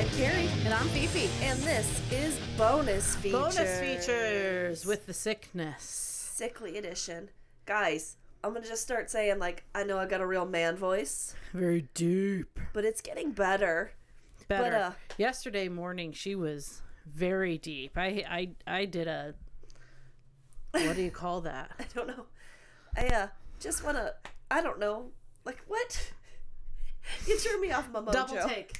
I'm Carrie. And I'm Fifi. And this is Bonus Features. Bonus Features with the sickness. Sickly edition. Guys, I'm going to just start saying, like, I know I got a real man voice. Very deep. But it's getting better. Better. But, yesterday morning, she was very deep. I did a... What do you call that? I don't know. I just want to... I don't know. Like, what? You threw me off my mojo. Double take.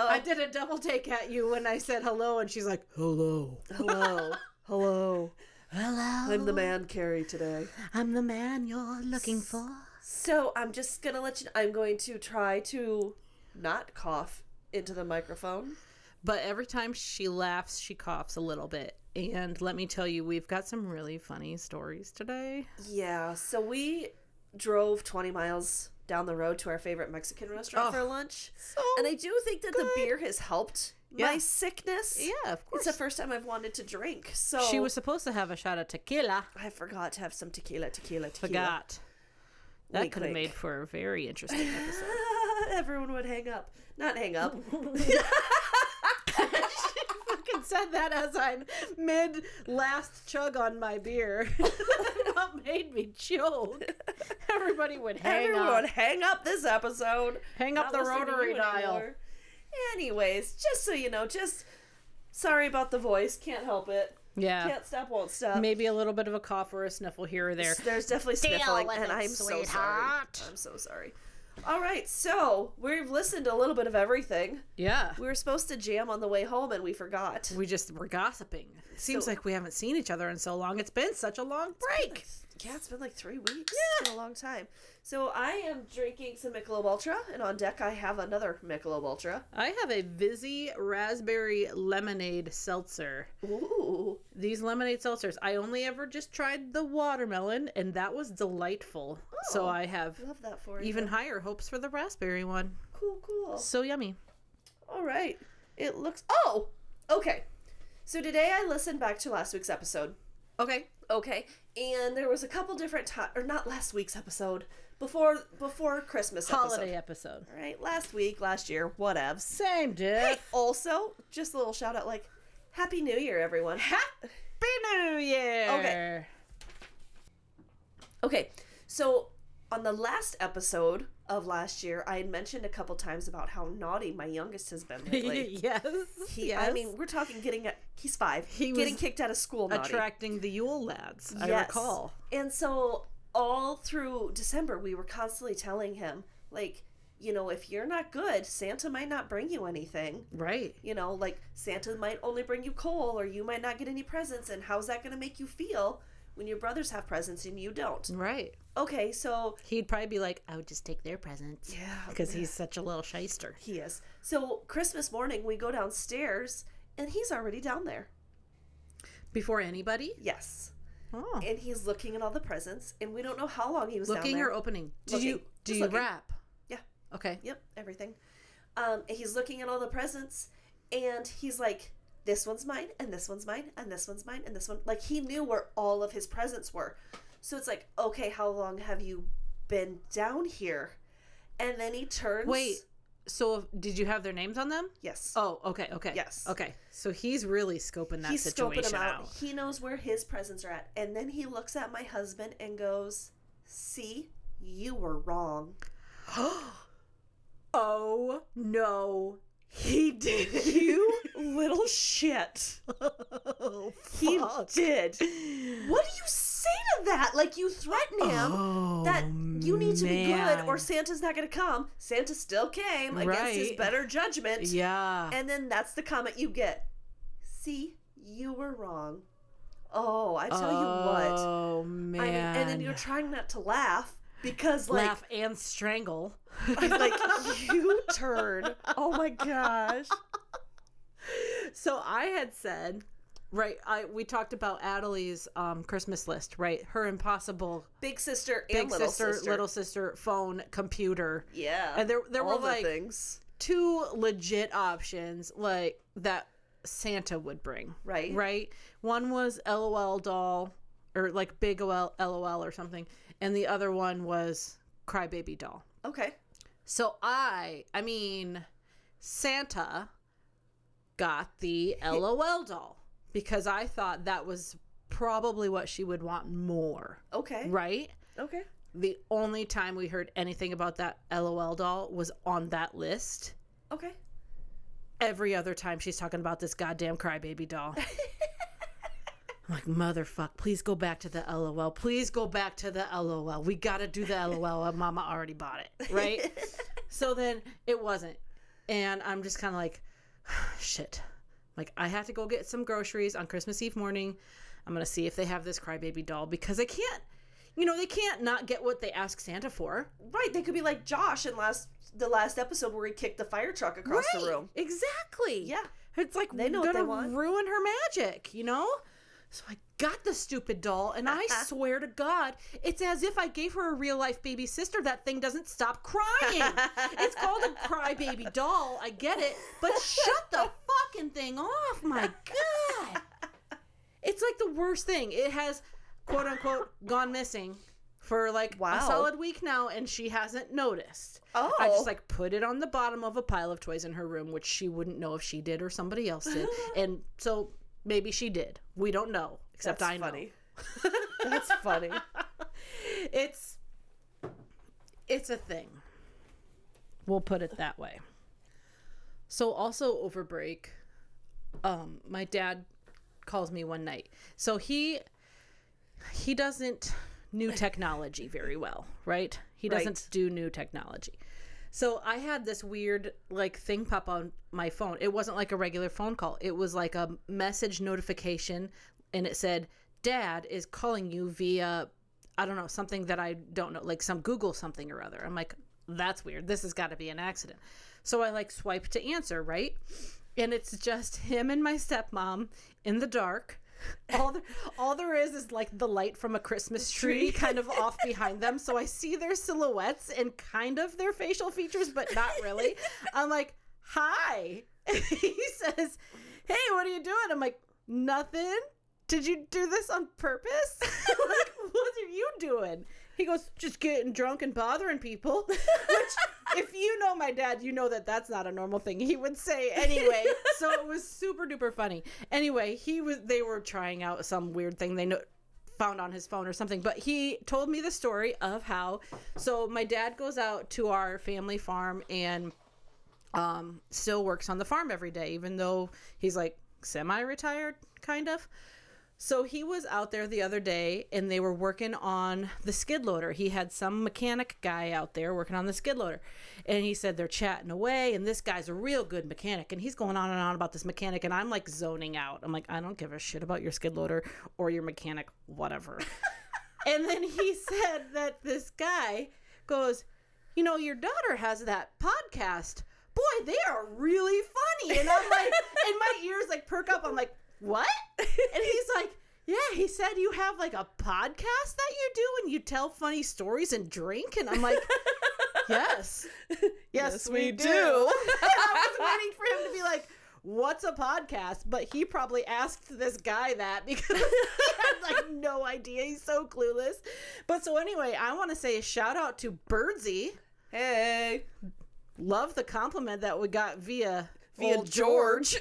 Oh. I did a double take at you when I said hello, and she's like, hello. Hello. Hello. Hello. I'm the man, Carrie, today. I'm the man you're looking for. So I'm just going to let you... I'm going to try to not cough into the microphone. But every time she laughs, she coughs a little bit. And let me tell you, we've got some really funny stories today. Yeah. So we drove 20 miles down the road to our favorite Mexican restaurant for lunch. So and I do think that the beer has helped my sickness. Yeah, of course. It's the first time I've wanted to drink. So she was supposed to have a shot of tequila. I forgot to have some tequila. Forgot. That could have made for a very interesting episode. Everyone would hang up. Not hang up. She fucking said that as I'm mid-last chug on my beer. What made me choke. Everybody would hang up. Everyone hang up this episode. Hang up the rotary dial. Anyways, just so you know, sorry about the voice. Can't help it. Yeah. Can't stop, won't stop. Maybe a little bit of a cough or a sniffle here or there. There's definitely sniffling, and I'm so sorry. I'm so sorry. All right, so we've listened to a little bit of everything. Yeah. We were supposed to jam on the way home, and we forgot. We just were gossiping. It seems like we haven't seen each other in so long. It's been such a long break. It's been like 3 weeks. Yeah. It's been a long time. So I am drinking some Michelob Ultra, and on deck I have another Michelob Ultra. I have a Vizzy Raspberry Lemonade Seltzer. Ooh. These lemonade seltzers, I only ever just tried the watermelon, and that was delightful. Oh, so I have love that for even higher hopes for the raspberry one. Cool. So yummy. All right. It looks... Oh! Okay. So today I listened back to last week's episode. Okay. And there was a couple different or not last week's episode, before Christmas holiday episode. All right, last week, last year, whatevs. Same diff. Hey, also, just a little shout out, like, Happy New Year, everyone. Happy New Year. Okay. So on the last episode of last year, I had mentioned a couple times about how naughty my youngest has been lately. Yes. I mean, we're talking he's 5. He was getting kicked out of school naughty. Attracting the Yule lads, I recall. And so all through December, we were constantly telling him, like, you know, if you're not good, Santa might not bring you anything. Right. You know, like, Santa might only bring you coal, or you might not get any presents, and how's that going to make you feel when your brothers have presents and you don't? Right. Okay, so... He'd probably be like, I would just take their presents. Yeah. Because he's such a little shyster. He is. So, Christmas morning, we go downstairs, and he's already down there. Before anybody? Yes. Oh. And he's looking at all the presents, and we don't know how long he was down there. Looking or opening? Do you wrap? Yeah. Okay. Yep, everything. And he's looking at all the presents, and he's like... This one's mine, and this one's mine, and this one's mine, and this one. Like, he knew where all of his presents were. So it's like, okay, how long have you been down here? And then he turns. Wait, so did you have their names on them? Yes. Oh, okay. Yes. Okay, so he's really scoping that situation out. He's scoping them out. He knows where his presents are at. And then he looks at my husband and goes, see, you were wrong. Oh, no. He did. You little shit. Oh, he did. What do you say to that? Like, you threaten him that you need to be good or Santa's not going to come. Santa still came against his better judgment. Yeah. And then that's the comment you get. See, you were wrong. Oh, I tell you what. Oh, man. I mean, and then you're trying not to laugh. Because, like... Laugh and strangle. Like, you turd. Oh, my gosh. So, I had said... Right, we talked about Adelie's Christmas list, right? Her impossible... Big sister, little sister, phone, computer. Yeah. And there were, like, things. Two legit options, like, that Santa would bring. Right. Right? One was LOL doll, or, like, big LOL or something. And the other one was Crybaby Doll. Okay. So I mean, Santa got the LOL doll because I thought that was probably what she would want more. Okay. Right? Okay. The only time we heard anything about that LOL doll was on that list. Okay. Every other time she's talking about this goddamn crybaby doll. I'm like, motherfuck, please go back to the LOL. Please go back to the LOL. We got to do the LOL. Mama already bought it, right? So then it wasn't. And I'm just kind of like, shit. Like, I have to go get some groceries on Christmas Eve morning. I'm going to see if they have this crybaby doll because I can't. You know, they can't not get what they ask Santa for. Right. They could be like Josh in the last episode where he kicked the fire truck across the room. Exactly. Yeah. It's like they know what they want. Ruin her magic, you know? So I got the stupid doll, and I swear to God, it's as if I gave her a real-life baby sister. That thing doesn't stop crying. It's called a crybaby doll. I get it. But shut the fucking thing off. My God. It's like the worst thing. It has... quote unquote gone missing for like a solid week now, and she hasn't noticed. Oh, I just like put it on the bottom of a pile of toys in her room, which she wouldn't know if she did or somebody else did, and so maybe she did. We don't know, except that's I funny. Know. That's funny. It's a thing. We'll put it that way. So also over break, my dad calls me one night. So he doesn't new technology very well, right? He doesn't do new technology. So I had this weird like thing pop on my phone. It wasn't like a regular phone call. It was like a message notification, and it said, Dad is calling you via, I don't know, something that I don't know, like some Google something or other. I'm like, that's weird. This has got to be an accident. So I like swipe to answer, right? And it's just him and my stepmom in the dark. All there is like the light from a Christmas tree kind of off behind them. So I see their silhouettes and kind of their facial features, but not really. I'm like, hi. He says, hey, what are you doing? I'm like, nothing. Did you do this on purpose? Like, what are you doing? He goes, just getting drunk and bothering people. Which, if you know my dad, you know that that's not a normal thing he would say anyway. So it was super duper funny. Anyway, they were trying out some weird thing found on his phone or something. But he told me the story of how. So my dad goes out to our family farm and still works on the farm every day, even though he's like semi-retired, kind of. So he was out there the other day, and they were working on the skid loader. He had some mechanic guy out there working on the skid loader. And he said they're chatting away, and this guy's a real good mechanic. And he's going on and on about this mechanic, and I'm like zoning out. I'm like, I don't give a shit about your skid loader or your mechanic, whatever. And then he said that this guy goes, you know, your daughter has that podcast. Boy, they are really funny. And I'm like, and my ears like perk up. I'm like, what? And he's like, yeah, he said you have like a podcast that you do and you tell funny stories and drink. And I'm like, yes we do. I was waiting for him to be like, what's a podcast? But he probably asked this guy that because he had like no idea. He's so clueless. But so anyway, I want to say a shout out to Birdsy. Hey, love the compliment that we got via George.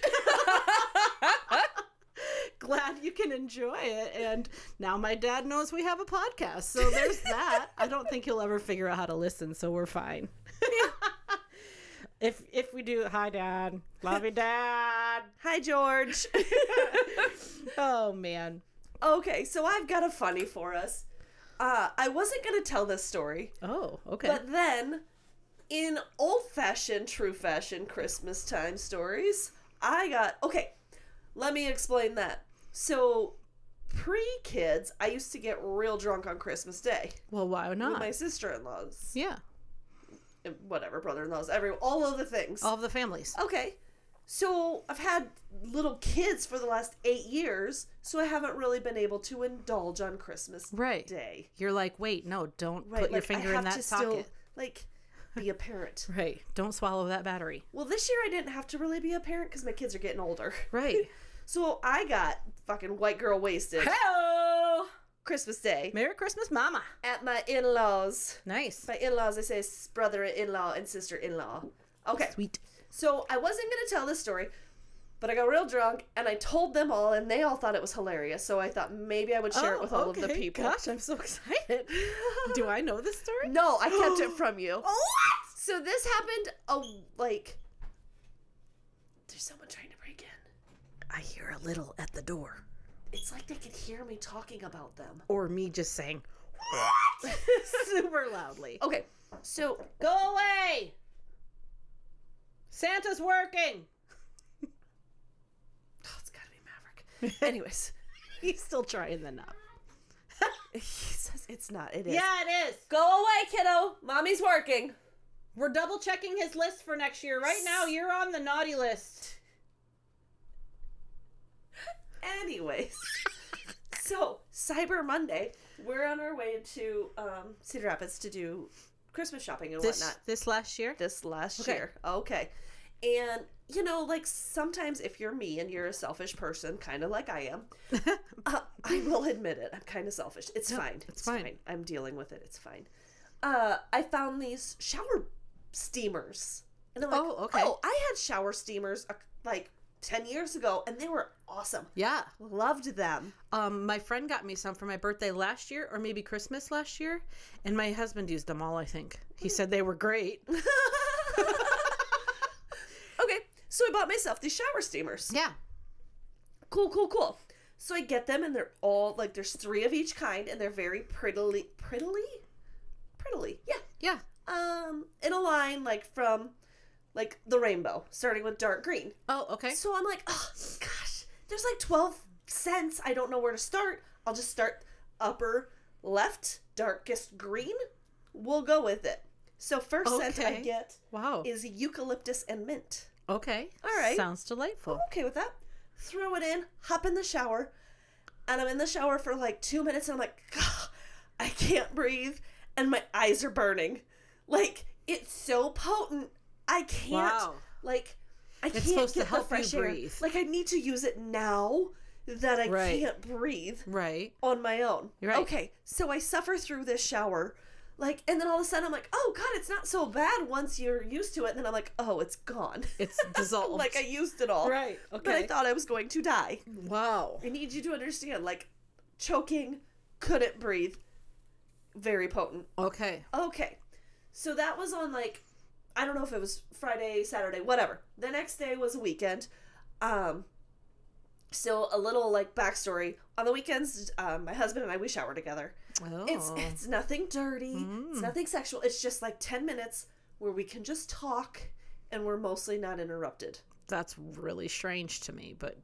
Glad you can enjoy it. And now my dad knows we have a podcast. So there's that. I don't think he'll ever figure out how to listen. So we're fine. If we do. Hi, Dad. Love you, Dad. Hi, George. Oh, man. Okay. So I've got a funny for us. I wasn't going to tell this story. Oh, okay. But then in old-fashioned, true-fashioned Christmas time stories, let me explain that. So, pre-kids, I used to get real drunk on Christmas Day. Well, why not? With my sister-in-laws. Yeah. Whatever, brother-in-laws, everyone, all of the things. All of the families. Okay. So, I've had little kids for the last 8 years, so I haven't really been able to indulge on Christmas Day. You're like, wait, no, don't put your finger in that socket. Still, be a parent. Right. Don't swallow that battery. Well, this year I didn't have to really be a parent because my kids are getting older. Right. So I got fucking white girl wasted. Hello! Christmas Day. Merry Christmas, Mama. At my in-laws. Nice. By in-laws, I say brother-in-law and sister-in-law. Okay. Sweet. So I wasn't going to tell this story, But I got real drunk, and I told them all, and they all thought it was hilarious, so I thought maybe I would share it with all of the people. Gosh, I'm so excited. Do I know this story? No, I kept it from you. Oh, what? So this happened, there's someone trying to break in. I hear a little at the door. It's like they could hear me talking about them. Or me just saying, what? Super loudly. Okay, so. Go away! Santa's working! Anyways, he's still trying the knob. He says it's not. It is. Yeah, it is. Go away, kiddo. Mommy's working. We're double checking his list for next year. Right now, you're on the naughty list. Anyways, so Cyber Monday, we're on our way to Cedar Rapids to do Christmas shopping and whatnot. This last year. Okay. And, you know, sometimes if you're me and you're a selfish person, kind of like I am, I will admit it. I'm kind of selfish. It's fine. I'm dealing with it. It's fine. I found these shower steamers. And I'm like, I had shower steamers 10 years ago, and they were awesome. Yeah. Loved them. My friend got me some for my birthday last year, or maybe Christmas last year, and my husband used them all, I think. He said they were great. So I bought myself these shower steamers. Yeah. Cool. So I get them, and they're all, there's 3 of each kind, and they're very prettily? Yeah. In a line, from, the rainbow, starting with dark green. Oh, okay. So I'm like, oh, gosh, there's 12 cents. I don't know where to start. I'll just start upper left, darkest green. We'll go with it. So first scent I get is eucalyptus and mint. Okay. All right. Sounds delightful. I'm okay with that. Throw it in, hop in the shower, and I'm in the shower for 2 minutes, and I'm like, oh, I can't breathe, and my eyes are burning. It's so potent, I can't. Wow. I can't get the fresh air. I need to use it now that I can't breathe on my own. Right. Okay, so I suffer through this shower. And then all of a sudden I'm like, oh, God, it's not so bad once you're used to it. And then I'm like, oh, it's gone. It's dissolved. I used it all. Right. Okay. But I thought I was going to die. Wow. I need you to understand, choking, couldn't breathe. Very potent. Okay. So that was on, I don't know if it was Friday, Saturday, whatever. The next day was a weekend. So a little, backstory. On the weekends, my husband and I, we shower together. Oh. It's nothing dirty. Mm. It's nothing sexual. It's just 10 minutes where we can just talk and we're mostly not interrupted. That's really strange to me, but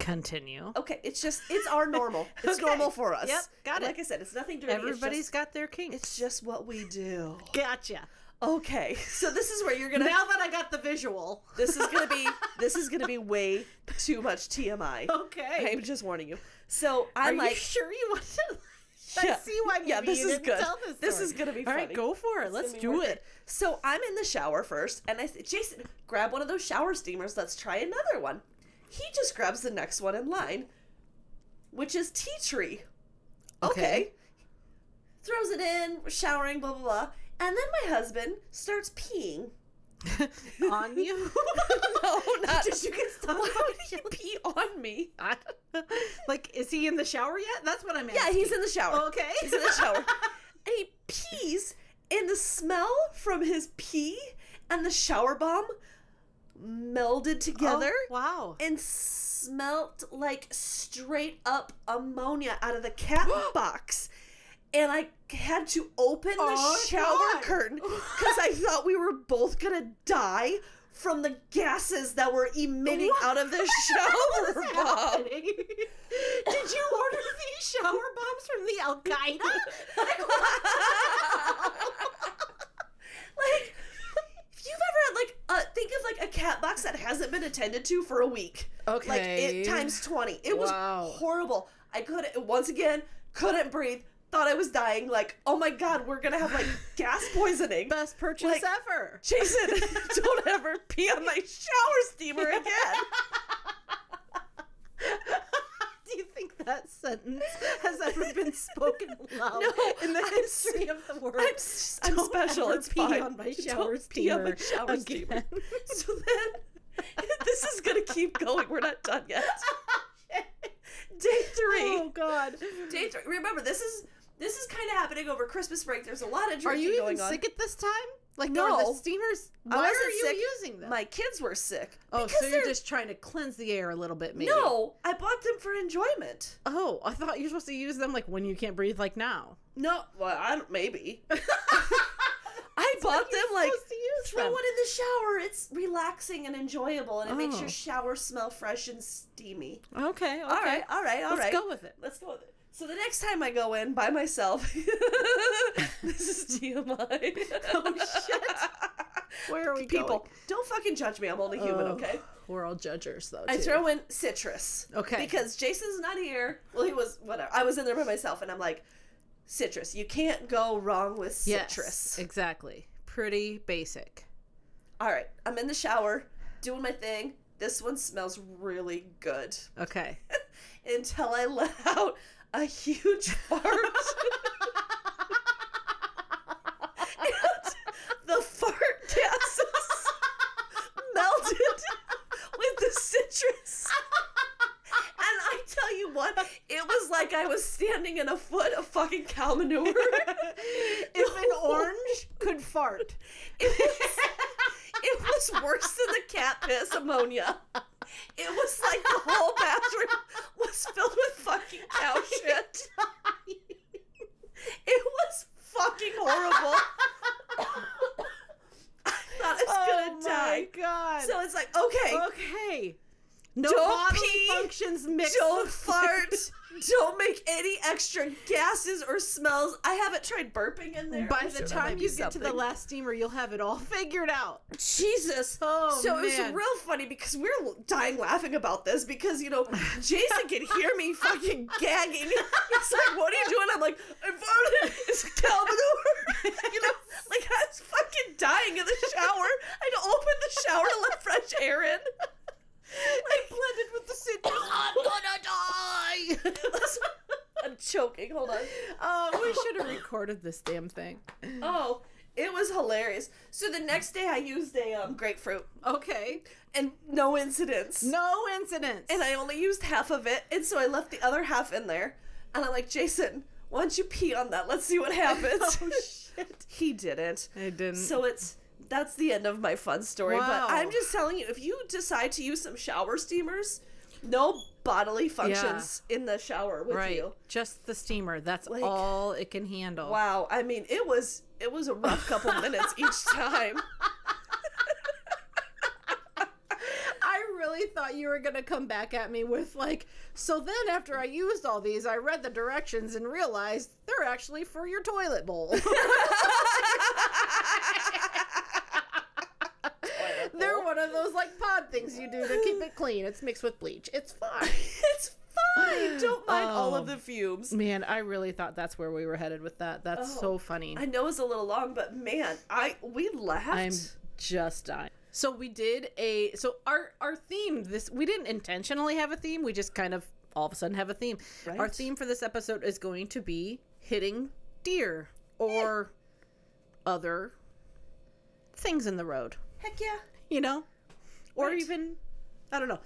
continue. Okay. It's our normal. It's normal for us. Yep. Got it. Like I said, it's nothing dirty. Everybody's got their kinks. It's just what we do. Gotcha. Okay. So this is where you're going to... Now that I got the visual. This is going to be way too much TMI. Okay. I'm just warning you. So I'm Are you sure you want to... Yeah. I see why maybe you didn't tell this story. This is going to be funny. All right, go for it. Let's do it. So I'm in the shower first, and I say, Jason, grab one of those shower steamers. Let's try another one. He just grabs the next one in line, which is tea tree. Okay. Throws it in, we're showering, blah, blah, blah. And then my husband starts peeing. On you? No, not. Did you get stuck? Why would he pee on me? Is he in the shower yet? That's what I'm asking. Yeah, he's in the shower. Okay. He's in the shower. And he pees, and the smell from his pee and the shower bomb melded together. Oh, wow. And smelt straight up ammonia out of the cat box. And I had to open the shower curtain because I thought we were both going to die from the gases that were emitting out of the shower bomb. Did you order these shower bombs from the Al-Qaeda? If you've ever had, think of, a cat box that hasn't been attended to for a week. Okay. It times 20. It was horrible. I couldn't breathe. Thought I was dying, oh my God, we're gonna have gas poisoning. Best purchase ever. Jason, don't ever pee on my shower steamer again. Do you think that sentence has ever been spoken loud in the history of the world? I'm special. It's pee on my shower steamer again. So then, this is gonna keep going. We're not done yet. Day 3. Oh God. Day 3. Remember, this is kind of happening over Christmas break. There's a lot of drinking going on. Are you even sick at this time? Like, no. The steamers, why are you sick? Using them? My kids were sick. Oh, so you're just trying to cleanse the air a little bit, maybe. No, I bought them for enjoyment. Oh, I thought you were supposed to use them, like, when you can't breathe, like now. No, well, I don't, maybe. I bought them, like, throw one in the shower. It's relaxing and enjoyable, and it makes your shower smell fresh and steamy. Okay. All right. Let's go with it. So the next time I go in by myself, this is TMI. Oh, shit. Where are we going? People, don't fucking judge me. I'm only human, okay? We're all judgers, though, too. I throw in citrus. Okay. Because Jason's not here. Well, he was, whatever. I was in there by myself, and I'm like, citrus. You can't go wrong with citrus. Yes, exactly. Pretty basic. All right. I'm in the shower, doing my thing. This one smells really good. Okay. Until I let out a huge fart. And the fart gases melted with the citrus. And I tell you what, it was like I was standing in a foot of fucking cow manure. If an orange could fart. It was worse than the cat piss ammonia. It was like the whole bathroom was filled with fucking cow shit. It was fucking horrible. I thought I was gonna die. Oh my God. So it's like, okay. No, don't pee, functions mixed. Don't fart. Don't make any extra gases or smells. I haven't tried burping in there. By the time you get to the last steamer, you'll have it all figured out. Jesus. Oh, so man. It was real funny because we were dying laughing about this because, you know, Jason could hear me fucking gagging. He's like, what are you doing? I'm like, I farted. It's cow manure. You know, like I was fucking dying in the shower. I had to open the shower to let fresh air in. Like blended with the citrus. I'm gonna die. I'm choking. Hold on. We should have recorded this damn thing. Oh, it was hilarious. So the next day I used a grapefruit. Okay. And no incidents. And I only used half of it. And so I left the other half in there. And I'm like, Jason, why don't you pee on that? Let's see what happens. Oh, shit. He didn't. I didn't. So that's the end of my fun story. Wow. But I'm just telling you, if you decide to use some shower steamers, no bodily functions in the shower with you. Just the steamer. That's like, all it can handle. Wow. I mean, it was a rough couple minutes each time. Really thought you were gonna come back at me with like, so then after I used all these, I read the directions and realized they're actually for your toilet bowl. They're one of those like pod things you do to keep it clean. It's mixed with bleach. It's fine. Fine. Don't mind all of the fumes. Man, I really thought that's where we were headed with that. That's so funny. I know it's a little long, but man, we laughed. I'm just dying. So we did so our theme, we didn't intentionally have a theme. We just kind of all of a sudden have a theme. Right. Our theme for this episode is going to be hitting deer or other things in the road. Heck yeah. You know? Or even, I don't know.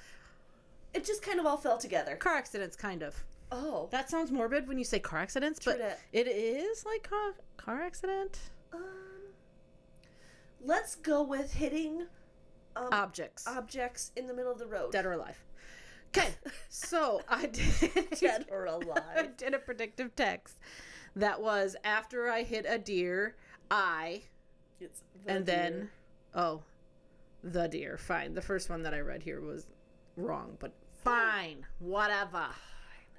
It just kind of all fell together. Car accidents, kind of. Oh. That sounds morbid when you say car accidents, but it is like car accident. Let's go with hitting objects in the middle of the road. Dead or alive. Okay. So I did dead or alive. I did a predictive text that was after I hit a deer, the deer. Fine. The first one that I read here was wrong, but fine. Whatever.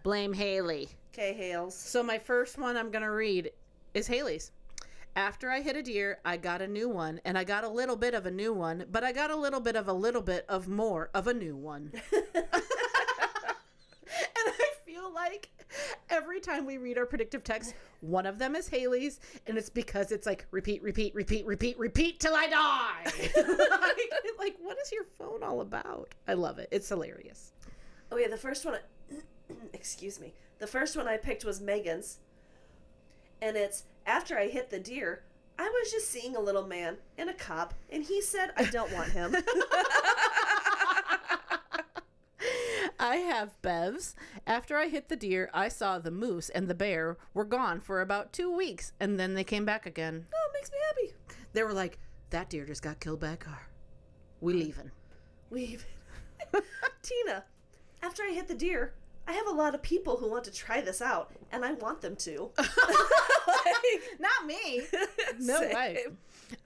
Blame Haley. Okay, Hales. So my first one I'm going to read is Haley's. After I hit a deer, I got a new one, and I got a little bit of a new one, but I got a little bit of more of a new one. And I feel like every time we read our predictive text, one of them is Haley's, and it's because it's like, repeat till I die. like, what is your phone all about? I love it. It's hilarious. Oh, yeah, the first one, excuse me. The first one I picked was Megan's, and it's, after I hit the deer, I was just seeing a little man and a cop, and he said, I don't want him. I have Bevs. After I hit the deer, I saw the moose and the bear were gone for about 2 weeks, and then they came back again. Oh, it makes me happy. They were like, that deer just got killed by a car. We leaving. Tina, after I hit the deer, I have a lot of people who want to try this out, and I want them to. Like, not me. No same. Way.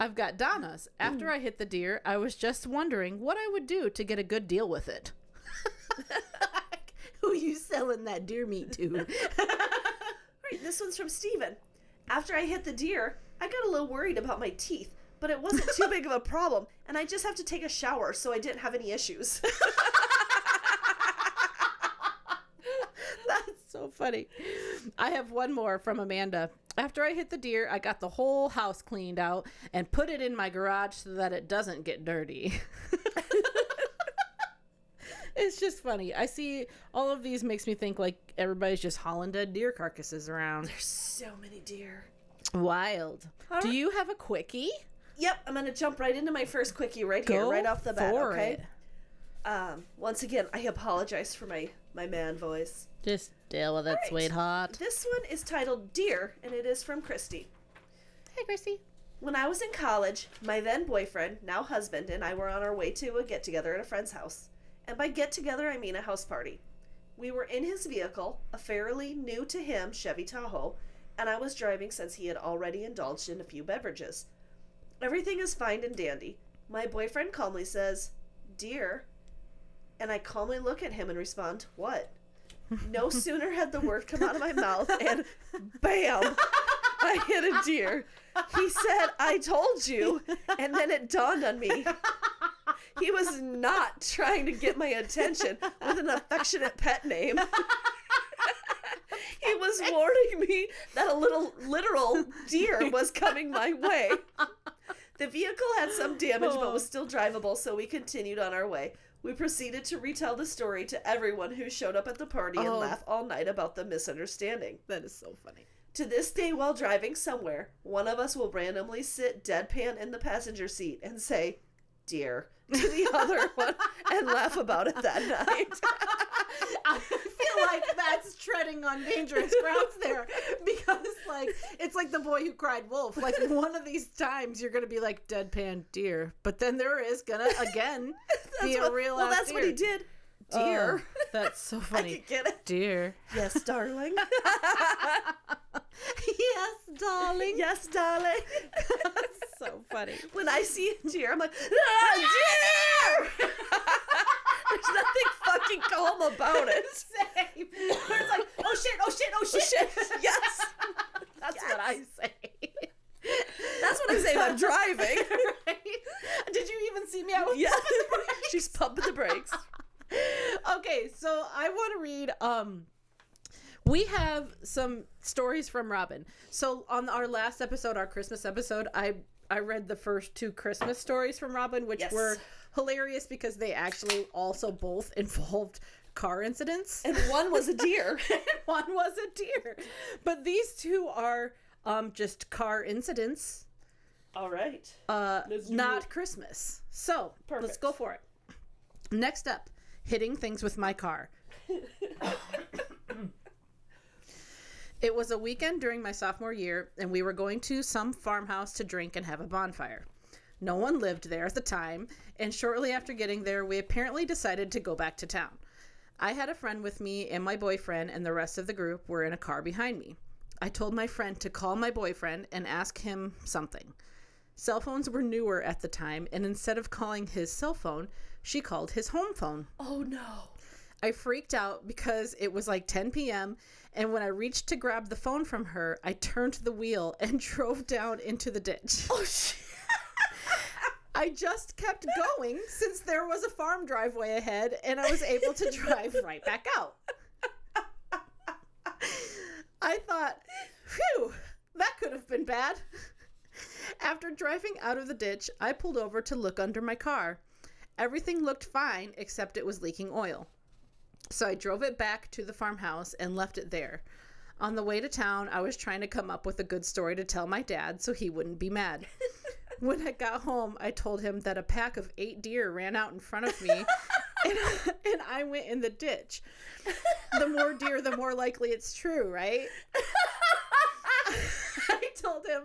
I've got Donna's. After I hit the deer, I was just wondering what I would do to get a good deal with it. Who are you selling that deer meat to? All right, this one's from Steven. After I hit the deer, I got a little worried about my teeth, but it wasn't too big of a problem, and I just have to take a shower, so I didn't have any issues. So funny. I have one more from Amanda. After I hit the deer, I got the whole house cleaned out and put it in my garage so that it doesn't get dirty. It's just funny. I see all of these makes me think like everybody's just hauling dead deer carcasses around. There's so many deer. Wild. Right. Do you have a quickie? Yep. I'm going to jump right into my first quickie right here, right off the bat. Okay. It. Once again, I apologize for my man voice. Just deal with it, right. Sweetheart. This one is titled Deer, and it is from Christy. Hey, Christy. When I was in college, my then boyfriend, now husband, and I were on our way to a get-together at a friend's house. And by get-together, I mean a house party. We were in his vehicle, a fairly new to him Chevy Tahoe, and I was driving since he had already indulged in a few beverages. Everything is fine and dandy. My boyfriend calmly says, "Deer," and I calmly look at him and respond, "What?" No sooner had the word come out of my mouth and bam, I hit a deer. He said, "I told you," and then it dawned on me. He was not trying to get my attention with an affectionate pet name. He was warning me that a little literal deer was coming my way. The vehicle had some damage but was still drivable, so we continued on our way. We proceeded to retell the story to everyone who showed up at the party and laugh all night about the misunderstanding. That is so funny. To this day, while driving somewhere, one of us will randomly sit deadpan in the passenger seat and say, "Dear," to the other one and laugh about it that night. I feel like that's treading on dangerous grounds there because, like, it's like the boy who cried wolf. Like, one of these times you're going to be like, "Deadpan deer," but then there is going to, again, be a real ass deer. Well, that's what he did. Deer. Oh, that's so funny. I could get it. Deer. Yes, darling. Yes, darling. Yes, darling. That's so funny. When I see a deer, I'm like, "Ah, deer!" There's nothing fucking calm about it. Same. It's like, "Oh shit, oh shit, oh shit." Oh, shit. Yes. That's yes. What I say. That's what I say about driving. Right? Did you even see me? I was pumping the brakes. She's pumping the brakes. Okay, so I want to read, we have some stories from Robin. So on our last episode, our Christmas episode, I read the first two Christmas stories from Robin, which were hilarious because they actually also both involved car incidents. And one was a deer. One was a deer. But these two are just car incidents. All right. Not Christmas. So perfect. Let's go for it. Next up. Hitting things with my car. It was a weekend during my sophomore year, and we were going to some farmhouse to drink and have a bonfire. No one lived there at the time, and shortly after getting there, we apparently decided to go back to town. I had a friend with me, and my boyfriend and the rest of the group were in a car behind me. I told my friend to call my boyfriend and ask him something. Cell phones were newer at the time, and instead of calling his cell phone, she called his home phone. Oh, no. I freaked out because it was like 10 p.m., and when I reached to grab the phone from her, I turned the wheel and drove down into the ditch. Oh, shit. I just kept going since there was a farm driveway ahead, and I was able to drive right back out. I thought, phew, that could have been bad. After driving out of the ditch, I pulled over to look under my car. Everything looked fine, except it was leaking oil. So I drove it back to the farmhouse and left it there. On the way to town, I was trying to come up with a good story to tell my dad so he wouldn't be mad. When I got home, I told him that a pack of 8 deer ran out in front of me and I went in the ditch. The more deer, the more likely it's true, right? I told him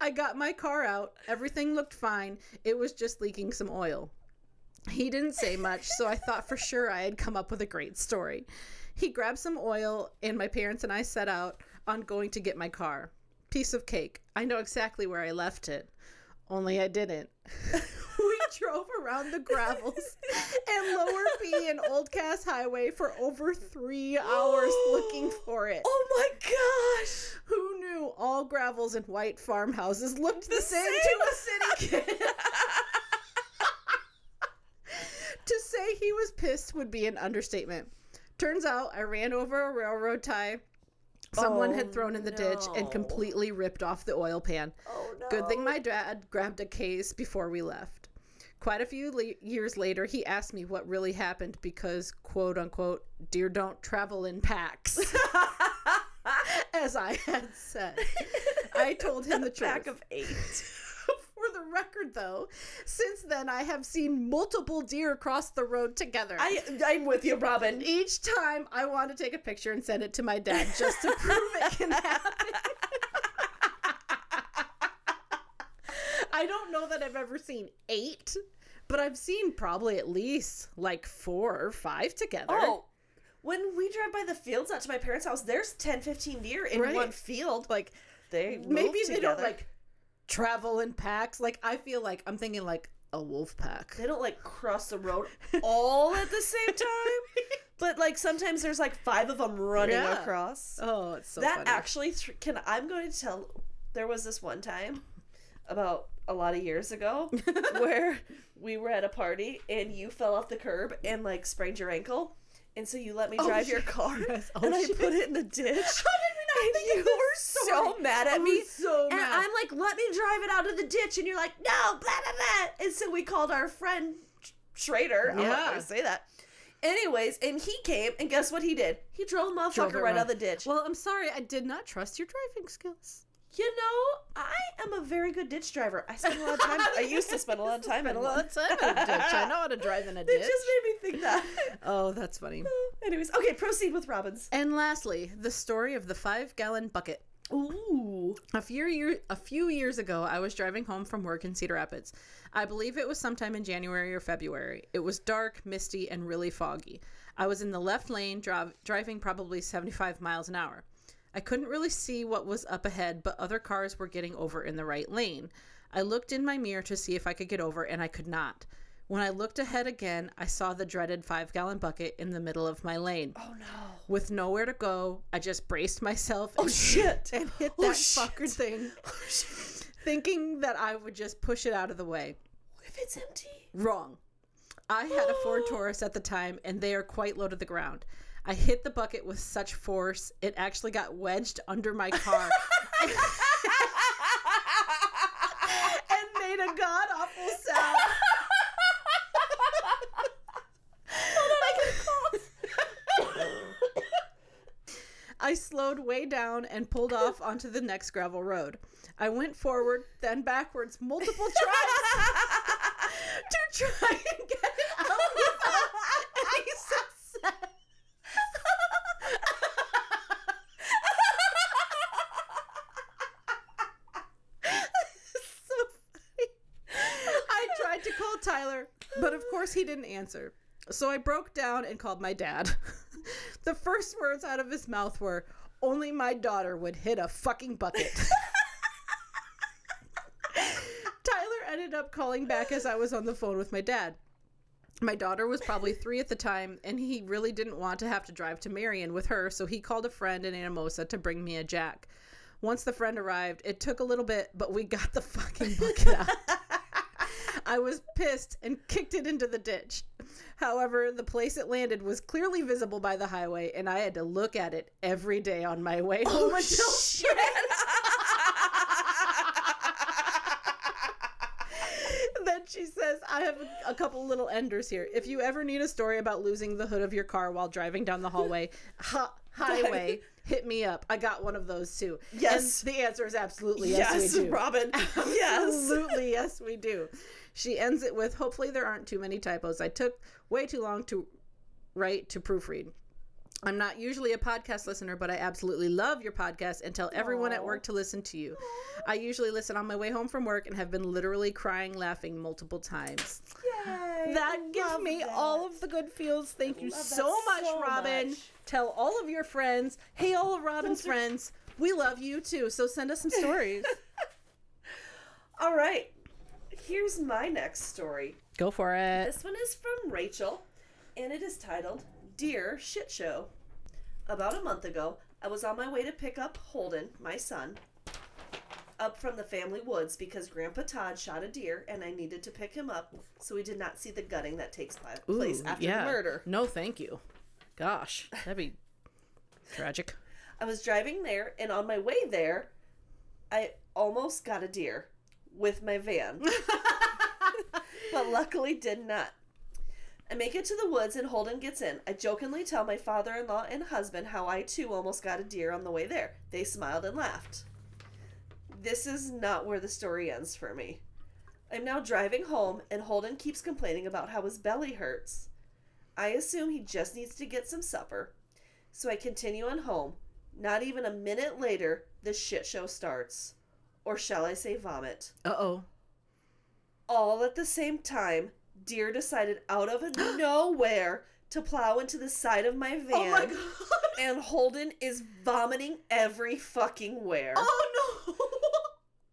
I got my car out. Everything looked fine. It was just leaking some oil. He didn't say much, so I thought for sure I had come up with a great story. He grabbed some oil, and my parents and I set out on going to get my car. Piece of cake. I know exactly where I left it. Only I didn't. We drove around the gravels and Lower B and Old Cass Highway for over 3 hours looking for it. Oh my gosh! Who knew all gravels and white farmhouses looked the same to a city kid? To say he was pissed would be an understatement. Turns out I ran over a railroad tie someone had thrown in the ditch and completely ripped off the oil pan. Oh, no. Good thing my dad grabbed a case before we left. Quite a few years later, he asked me what really happened because, quote unquote, deer don't travel in packs. As I had said. I told him the truth. Pack of 8. For the record, though, since then I have seen multiple deer cross the road together. I'm with you, Robin. Each time I want to take a picture and send it to my dad just to prove it can happen. I don't know that I've ever seen 8, but I've seen probably at least like 4 or 5 together. Oh, when we drive by the fields out to my parents' house, there's 10, 15 deer in one field. Like, they maybe they don't like travel in packs. Like, I feel like I'm thinking like a wolf pack. They don't like cross the road all at the same time. But like sometimes there's like 5 of them running across. Oh, it's so funny. That actually I'm going to tell. There was this one time about a lot of years ago where we were at a party and you fell off the curb and like sprained your ankle. And so you let me drive your car, and I put it in the ditch. How did we not think of this? You were so mad at me. So mad. And I'm like, let me drive it out of the ditch, and you're like, no, blah blah blah. And so we called our friend Schrader. Yeah. I don't know how to say that. Anyways, and he came, and guess what he did? He drove the motherfucker right out of the ditch. Well, I'm sorry, I did not trust your driving skills. You know, I am a very good ditch driver. I spend a lot of time. I used to spend a lot of time in a ditch. I know how to drive in a ditch. It just made me think that. Oh, that's funny. Anyways, okay, proceed with Robin's. And lastly, the story of the 5-gallon bucket. Ooh. A few years ago, I was driving home from work in Cedar Rapids. I believe it was sometime in January or February. It was dark, misty, and really foggy. I was in the left lane, driving probably 75 miles an hour. I couldn't really see what was up ahead, but other cars were getting over in the right lane. I looked in my mirror to see if I could get over, and I could not. When I looked ahead again, I saw the dreaded 5-gallon bucket in the middle of my lane. Oh, no. With nowhere to go, I just braced myself and hit that fucker thing, thinking that I would just push it out of the way. What if it's empty? Wrong. I had a Ford Taurus at the time, and they are quite low to the ground. I hit the bucket with such force, it actually got wedged under my car and made a god-awful sound. Hold on, I can cough. I slowed way down and pulled off onto the next gravel road. I went forward, then backwards, multiple tries to try and get it out without any success. Tyler, but of course he didn't answer. So I broke down and called my dad. The first words out of his mouth were, only my daughter would hit a fucking bucket. Tyler ended up calling back as I was on the phone with my dad. My daughter was probably 3 at the time, and he really didn't want to have to drive to Marion with her, so he called a friend in Anamosa to bring me a jack. Once the friend arrived, it took a little bit, but we got the fucking bucket out. I was pissed and kicked it into the ditch. However, the place it landed was clearly visible by the highway, and I had to look at it every day on my way home until shit. Then she says, I have a couple little enders here. If you ever need a story about losing the hood of your car while driving down the highway, hit me up. I got one of those too. Yes. And the answer is absolutely yes, we do. Robin. Absolutely yes, we do. She ends it with, hopefully there aren't too many typos. I took way too long to write to proofread. I'm not usually a podcast listener, but I absolutely love your podcast and tell everyone at work to listen to you. I usually listen on my way home from work and have been literally crying, laughing multiple times. Yay! That gives me all of the good feels. Thank you so much, Robin. Tell all of your friends. Hey, all of Robin's friends. We love you, too. So send us some stories. All right. Here's my next story. Go for it. This one is from Rachel, and it is titled... Dear Shit Show. About a month ago, I was on my way to pick up Holden, my son, up from the family woods because Grandpa Todd shot a deer and I needed to pick him up so we did not see the gutting that takes place after the murder. No, thank you. Gosh, that'd be tragic. I was driving there, and on my way there, I almost got a deer with my van, but luckily did not. I make it to the woods and Holden gets in. I jokingly tell my father-in-law and husband how I, too, almost got a deer on the way there. They smiled and laughed. This is not where the story ends for me. I'm now driving home and Holden keeps complaining about how his belly hurts. I assume he just needs to get some supper. So I continue on home. Not even a minute later, the shit show starts. Or shall I say vomit? Uh-oh. All at the same time. Deer decided out of nowhere to plow into the side of my van. Oh my God. And Holden is vomiting every fucking where. Oh no.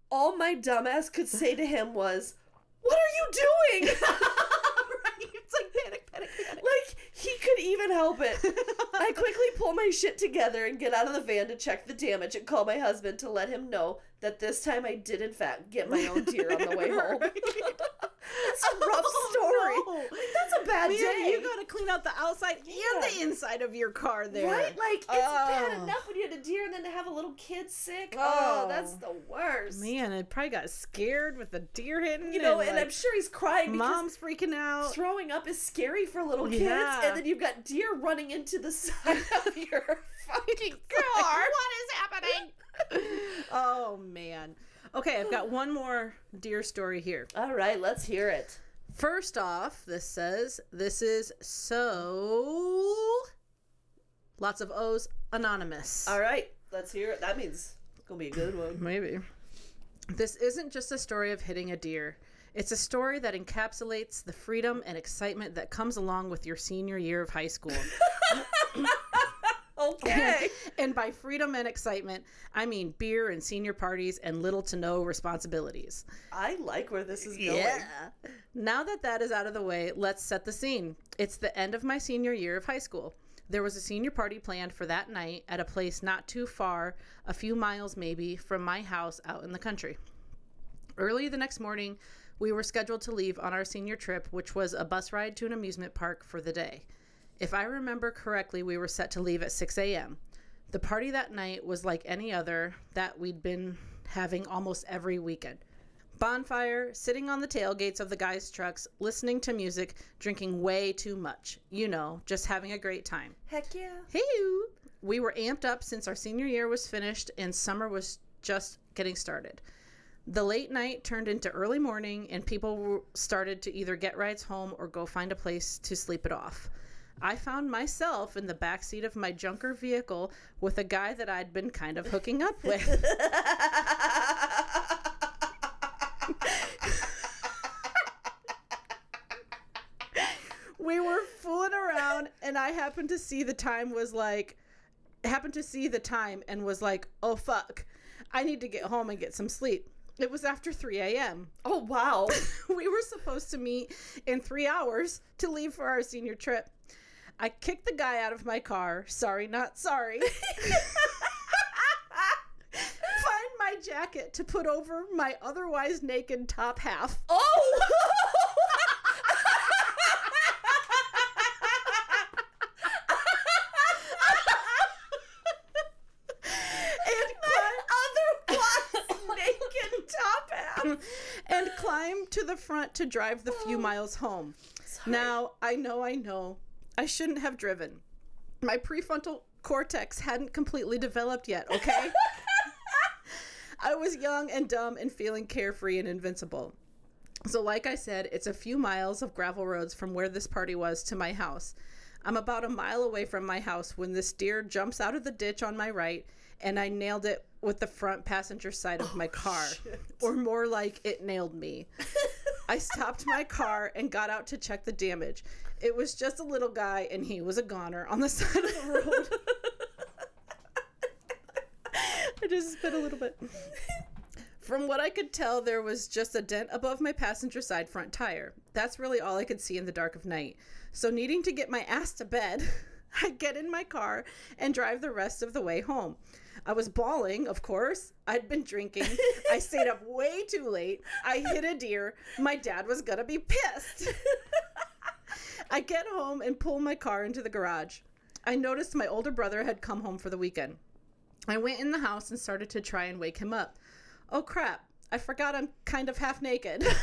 All my dumbass could say to him was, "What are you doing?" Right? It's like panic. Like he could even help it. I quickly pull my shit together and get out of the van to check the damage and call my husband to let him know that this time I did in fact get my own deer on the way home. That's a rough story. No. Like, that's a bad day. You gotta clean out the outside and the inside of your car there. Right? Like, it's bad enough when you had a deer and then to have a little kid sick. Oh, that's the worst. Man, I probably got scared with the deer hitting. You know, and like, I'm sure he's crying because mom's freaking out. Throwing up is scary for little kids. Yeah. And then you've got deer running into the side of your fucking car. What is happening? Oh, man. Okay, I've got one more deer story here. All right, let's hear it. First off, this says, this is so... Lots of O's, anonymous. All right, let's hear it. That means it's going to be a good one. Maybe. This isn't just a story of hitting a deer. It's a story that encapsulates the freedom and excitement that comes along with your senior year of high school. Okay. And by freedom and excitement, I mean beer and senior parties and little to no responsibilities. I like where this is going. Yeah. Now that that is out of the way, let's set the scene. It's the end of my senior year of high school. There was a senior party planned for that night at a place not too far, a few miles maybe, from my house out in the country. Early the next morning, we were scheduled to leave on our senior trip, which was a bus ride to an amusement park for the day. If I remember correctly, we were set to leave at 6 a.m. The party that night was like any other that we'd been having almost every weekend. Bonfire, sitting on the tailgates of the guys' trucks, listening to music, drinking way too much. You know, just having a great time. Heck yeah. Hey, we were amped up since our senior year was finished and summer was just getting started. The late night turned into early morning and people started to either get rides home or go find a place to sleep it off. I found myself in the backseat of my junker vehicle with a guy that I'd been kind of hooking up with. We were fooling around, and I happened to see the time and was like, oh, fuck. I need to get home and get some sleep. It was after 3 a.m. Oh, wow. We were supposed to meet in 3 hours to leave for our senior trip. I kicked the guy out of my car. Sorry, not sorry. Find my jacket to put over my otherwise naked top half. Oh! And climbed to the front to drive the few miles home. Sorry. Now, I know I shouldn't have driven. My prefrontal cortex hadn't completely developed yet, okay? I was young and dumb and feeling carefree and invincible. So like I said, it's a few miles of gravel roads from where this party was to my house. I'm about a mile away from my house when this deer jumps out of the ditch on my right, and I nailed it with the front passenger side of my car. Shit. Or more like it nailed me. I stopped my car and got out to check the damage. It was just a little guy, and he was a goner on the side of the road. I just spit a little bit. From what I could tell, there was just a dent above my passenger side front tire. That's really all I could see in the dark of night. So needing to get my ass to bed, I get in my car and drive the rest of the way home. I was bawling, of course. I'd been drinking. I stayed up way too late. I hit a deer. My dad was gonna be pissed. I get home and pull my car into the garage. I noticed my older brother had come home for the weekend. I went in the house and started to try and wake him up. Oh, crap. I forgot I'm kind of half naked. Shit.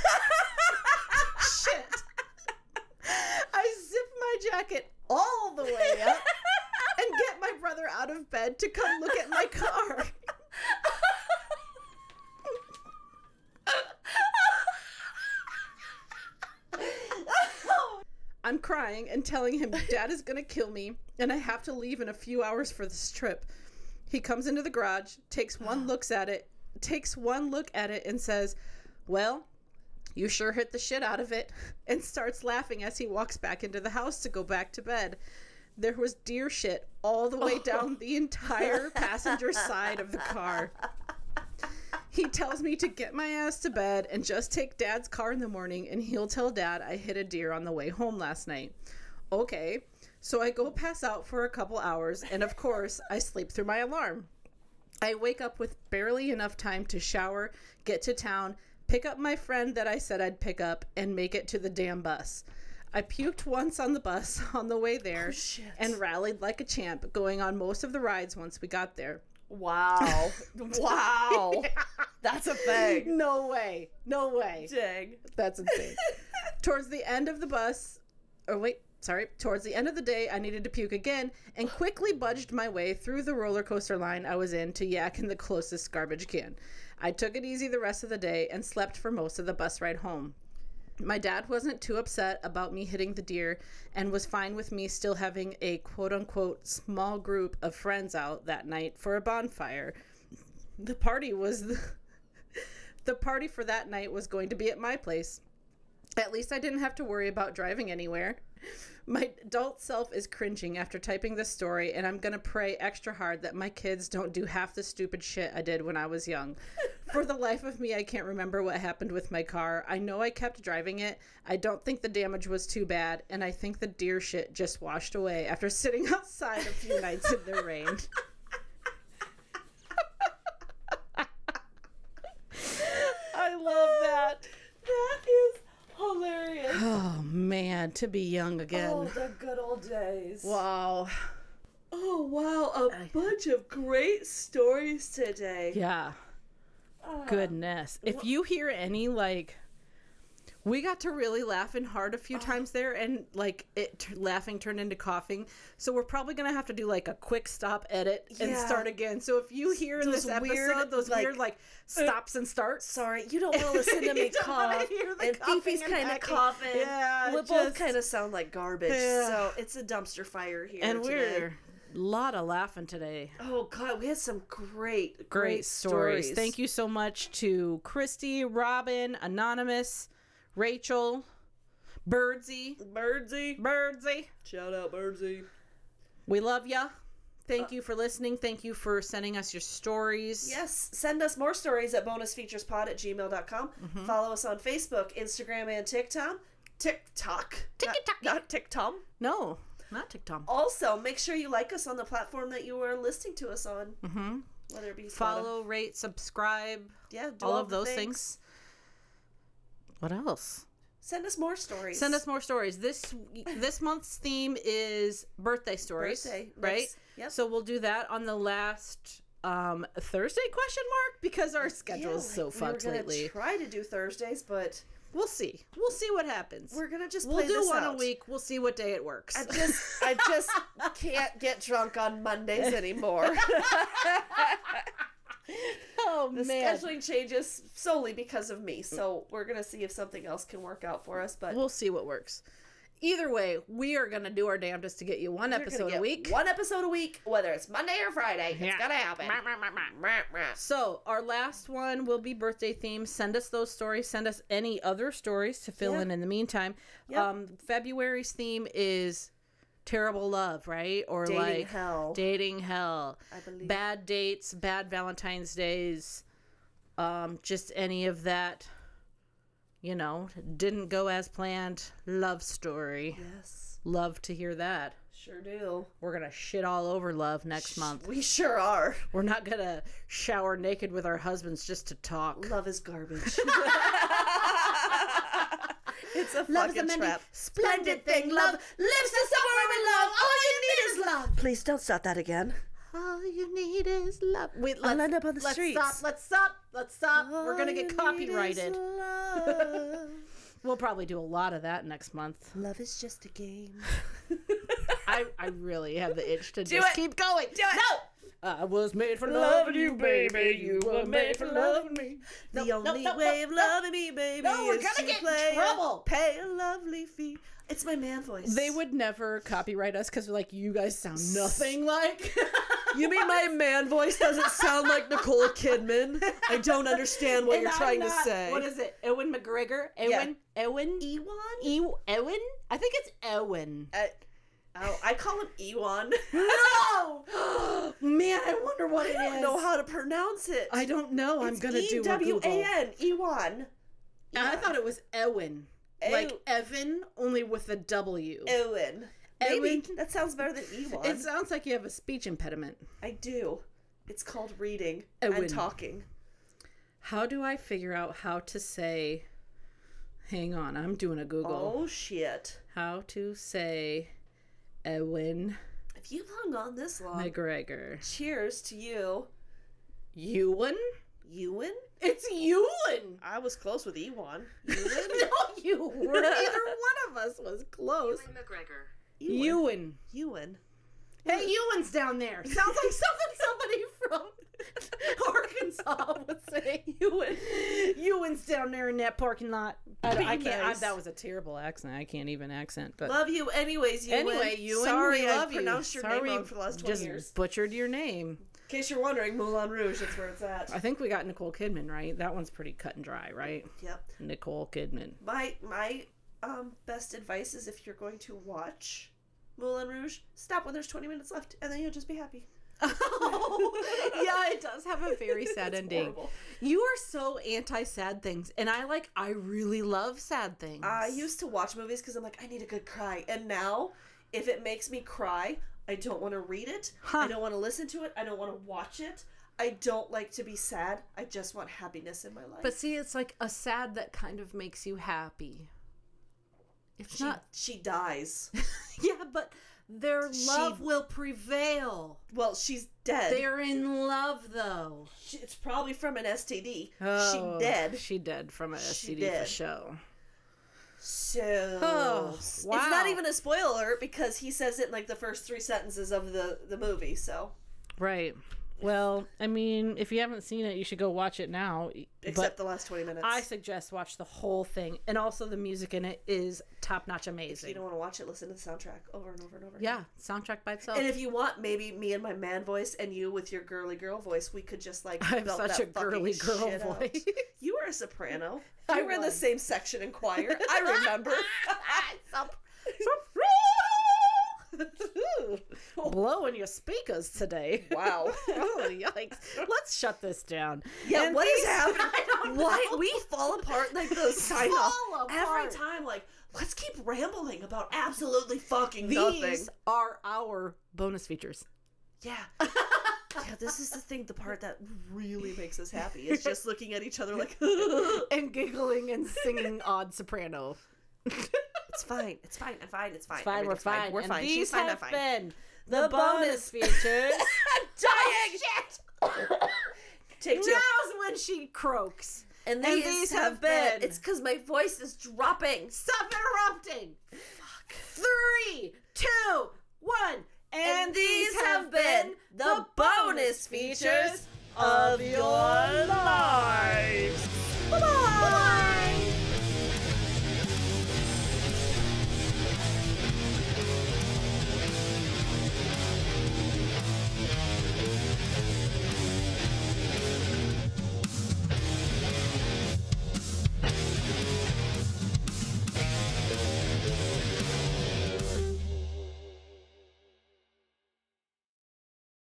I zip my jacket all the way up and get my brother out of bed to come look at my car. I'm crying and telling him, Dad is going to kill me, and I have to leave in a few hours for this trip. He comes into the garage, takes one look at it and says, well, you sure hit the shit out of it, and starts laughing as he walks back into the house to go back to bed. There was deer shit all the way down the entire passenger side of the car. He tells me to get my ass to bed and just take Dad's car in the morning, and he'll tell Dad I hit a deer on the way home last night. Okay, so I go pass out for a couple hours, and of course, I sleep through my alarm. I wake up with barely enough time to shower, get to town, pick up my friend that I said I'd pick up, and make it to the damn bus. I puked once on the bus on the way there and rallied like a champ, going on most of the rides once we got there. Wow. Wow. Yeah. That's a thing. No way. No way. Dang. That's insane. Towards the end of the day, I needed to puke again and quickly budged my way through the roller coaster line I was in to yak in the closest garbage can. I took it easy the rest of the day and slept for most of the bus ride home. My dad wasn't too upset about me hitting the deer and was fine with me still having a quote-unquote small group of friends out that night for a bonfire. The party for that night was going to be at my place. At least I didn't have to worry about driving anywhere. My adult self is cringing after typing this story, and I'm going to pray extra hard that my kids don't do half the stupid shit I did when I was young. For the life of me, I can't remember what happened with my car. I know I kept driving it. I don't think the damage was too bad, and I think the deer shit just washed away after sitting outside a few nights in the rain. I love that. That is hilarious. Oh, man, to be young again. Oh, the good old days. Wow. Oh, wow, a bunch of great stories today. Yeah. Goodness. If you hear any, we got to really laughing hard a few times there, and, laughing turned into coughing, so we're probably going to have to do, a quick stop edit and start again. So if you hear in this episode those weird, stops and starts. Sorry, you don't want to listen to me cough. And Fifi's kind of coughing. Yeah, we'll both kind of sound like garbage, so it's a dumpster fire here and today. We're a lot of laughing today. Oh, God, we had some great stories. Thank you so much to Christy, Robin, Anonymous, Rachel, Birdsy. Shout out, Birdsy. We love ya. Thank you for listening. Thank you for sending us your stories. Yes. Send us more stories at bonusfeaturespod@gmail.com. Mm-hmm. Follow us on Facebook, Instagram, and TikTok. Not TikTok. No, not TikTok. Also, make sure you like us on the platform that you are listening to us on. Mm-hmm. Whether it be follow, rate, subscribe. Yeah, do all of those things. What else? Send us more stories. This month's theme is birthday stories. Right? Yep. So we'll do that on the last Thursday, because our schedule's so fucked lately. We were going to try to do Thursdays, but We'll see. We'll see what happens. We're gonna just play this out. We'll do one a week. We'll see what day it works. I just can't get drunk on Mondays anymore. Oh, man. The scheduling changes solely because of me. So we're gonna see if something else can work out for us. But we'll see what works. Either way, we are gonna do our damnedest to get you one episode a week. One episode a week, whether it's Monday or Friday, it's gonna happen. So our last one will be birthday themed. Send us those stories. Send us any other stories to fill in the meantime. Yep. February's theme is terrible love, right? Or dating like hell. Dating hell. I believe bad dates, bad Valentine's Days, just any of that. You know, didn't go as planned. Love story. Yes. Love to hear that. Sure do. We're going to shit all over love next month. We sure are. We're not going to shower naked with our husbands just to talk. Love is garbage. It's a love fucking trap. Splendid thing, love lives to somewhere in love. All you need is love. Please don't start that again. All you need is love. Wait, I'll end up on the streets. Let's stop. All we're going to get copyrighted. We'll probably do a lot of that next month. Love is just a game. I really have the itch to just keep going. Do it. No. I was made for loving you, baby. You were made for loving me. The only way of loving me, baby. No, we're going to get in trouble. Pay a lovely fee. It's my man voice. They would never copyright us because, like, you guys sound nothing like. You mean my man voice doesn't sound like Nicole Kidman? I don't understand what you're trying to say. What is it? Ewan McGregor? Ewan? I think it's Ewan. Oh, I call him Ewan. No! Man, I wonder what it is. I don't know how to pronounce it. I don't know. I'm going to do a Google. Ewan. Ewan. I thought it was Ewan. Like Evan, only with a W. Ewan. Maybe. That sounds better than Ewan. It sounds like you have a speech impediment. I do. It's called reading and talking. How do I figure out how to say... Hang on, I'm doing a Google. Oh, shit. How to say... Ewan. If you've hung on this long, McGregor. Cheers to you. Ewan? It's Ewan. I was close with Ewan. Ewan? No, you were. Neither one of us was close. Ewan McGregor. Ewan. Hey, Ewan's down there. Sounds like something somebody from Arkansas would say. Ewan's down there in that parking lot. I can't. That was a terrible accent. I can't even accent. But love you, anyways. Ewan. Sorry, I pronounced your name wrong for the last 20 years. Just butchered your name. In case you're wondering, Moulin Rouge. That's where it's at. I think we got Nicole Kidman right. That one's pretty cut and dry, right? Yep. Nicole Kidman. My best advice is if you're going to watch Moulin Rouge, stop when there's 20 minutes left, and then you'll just be happy. Oh, yeah, it does have a very sad ending. Horrible. You are so anti-sad things, and I really love sad things. I used to watch movies because I'm like, I need a good cry, and now, if it makes me cry, I don't want to read it, I don't want to listen to it, I don't want to watch it. I don't like to be sad, I just want happiness in my life. But see, it's like a sad that kind of makes you happy. She dies. Yeah, but their love will prevail. Well, she's dead. They're in love, though. It's probably from an STD. Oh, she's dead. She dead from an STD for show. So, it's not even a spoiler because he says it in like the first 3 sentences of the movie. So, right. Well, I mean, if you haven't seen it, you should go watch it now. Except the last 20 minutes. I suggest watch the whole thing. And also the music in it is top-notch amazing. If you don't want to watch it, listen to the soundtrack over and over and over. Yeah, soundtrack by itself. And if you want, maybe me and my man voice and you with your girly girl voice, we could just like belt that fucking girly girl voice. Out. You were a soprano. I ran the same section in choir. I remember. Blowing your speakers today. Wow. Oh, yikes. Let's shut this down. Yeah, and what is happening? I don't know. Why we fall apart like those sign off every time, like, let's keep rambling about absolutely fucking nothing. These are our bonus features. Yeah. Yeah, this is the thing, the part that really makes us happy is just looking at each other like and giggling and singing odd soprano. It's fine. We're fine. She's fine. I'm fine. These have been the bonus features. I'm dying. Shit. Now's when she croaks. And these have been. It's because my voice is dropping. Stop interrupting. Fuck. 3, 2, 1. And these have been the bonus features of your lives.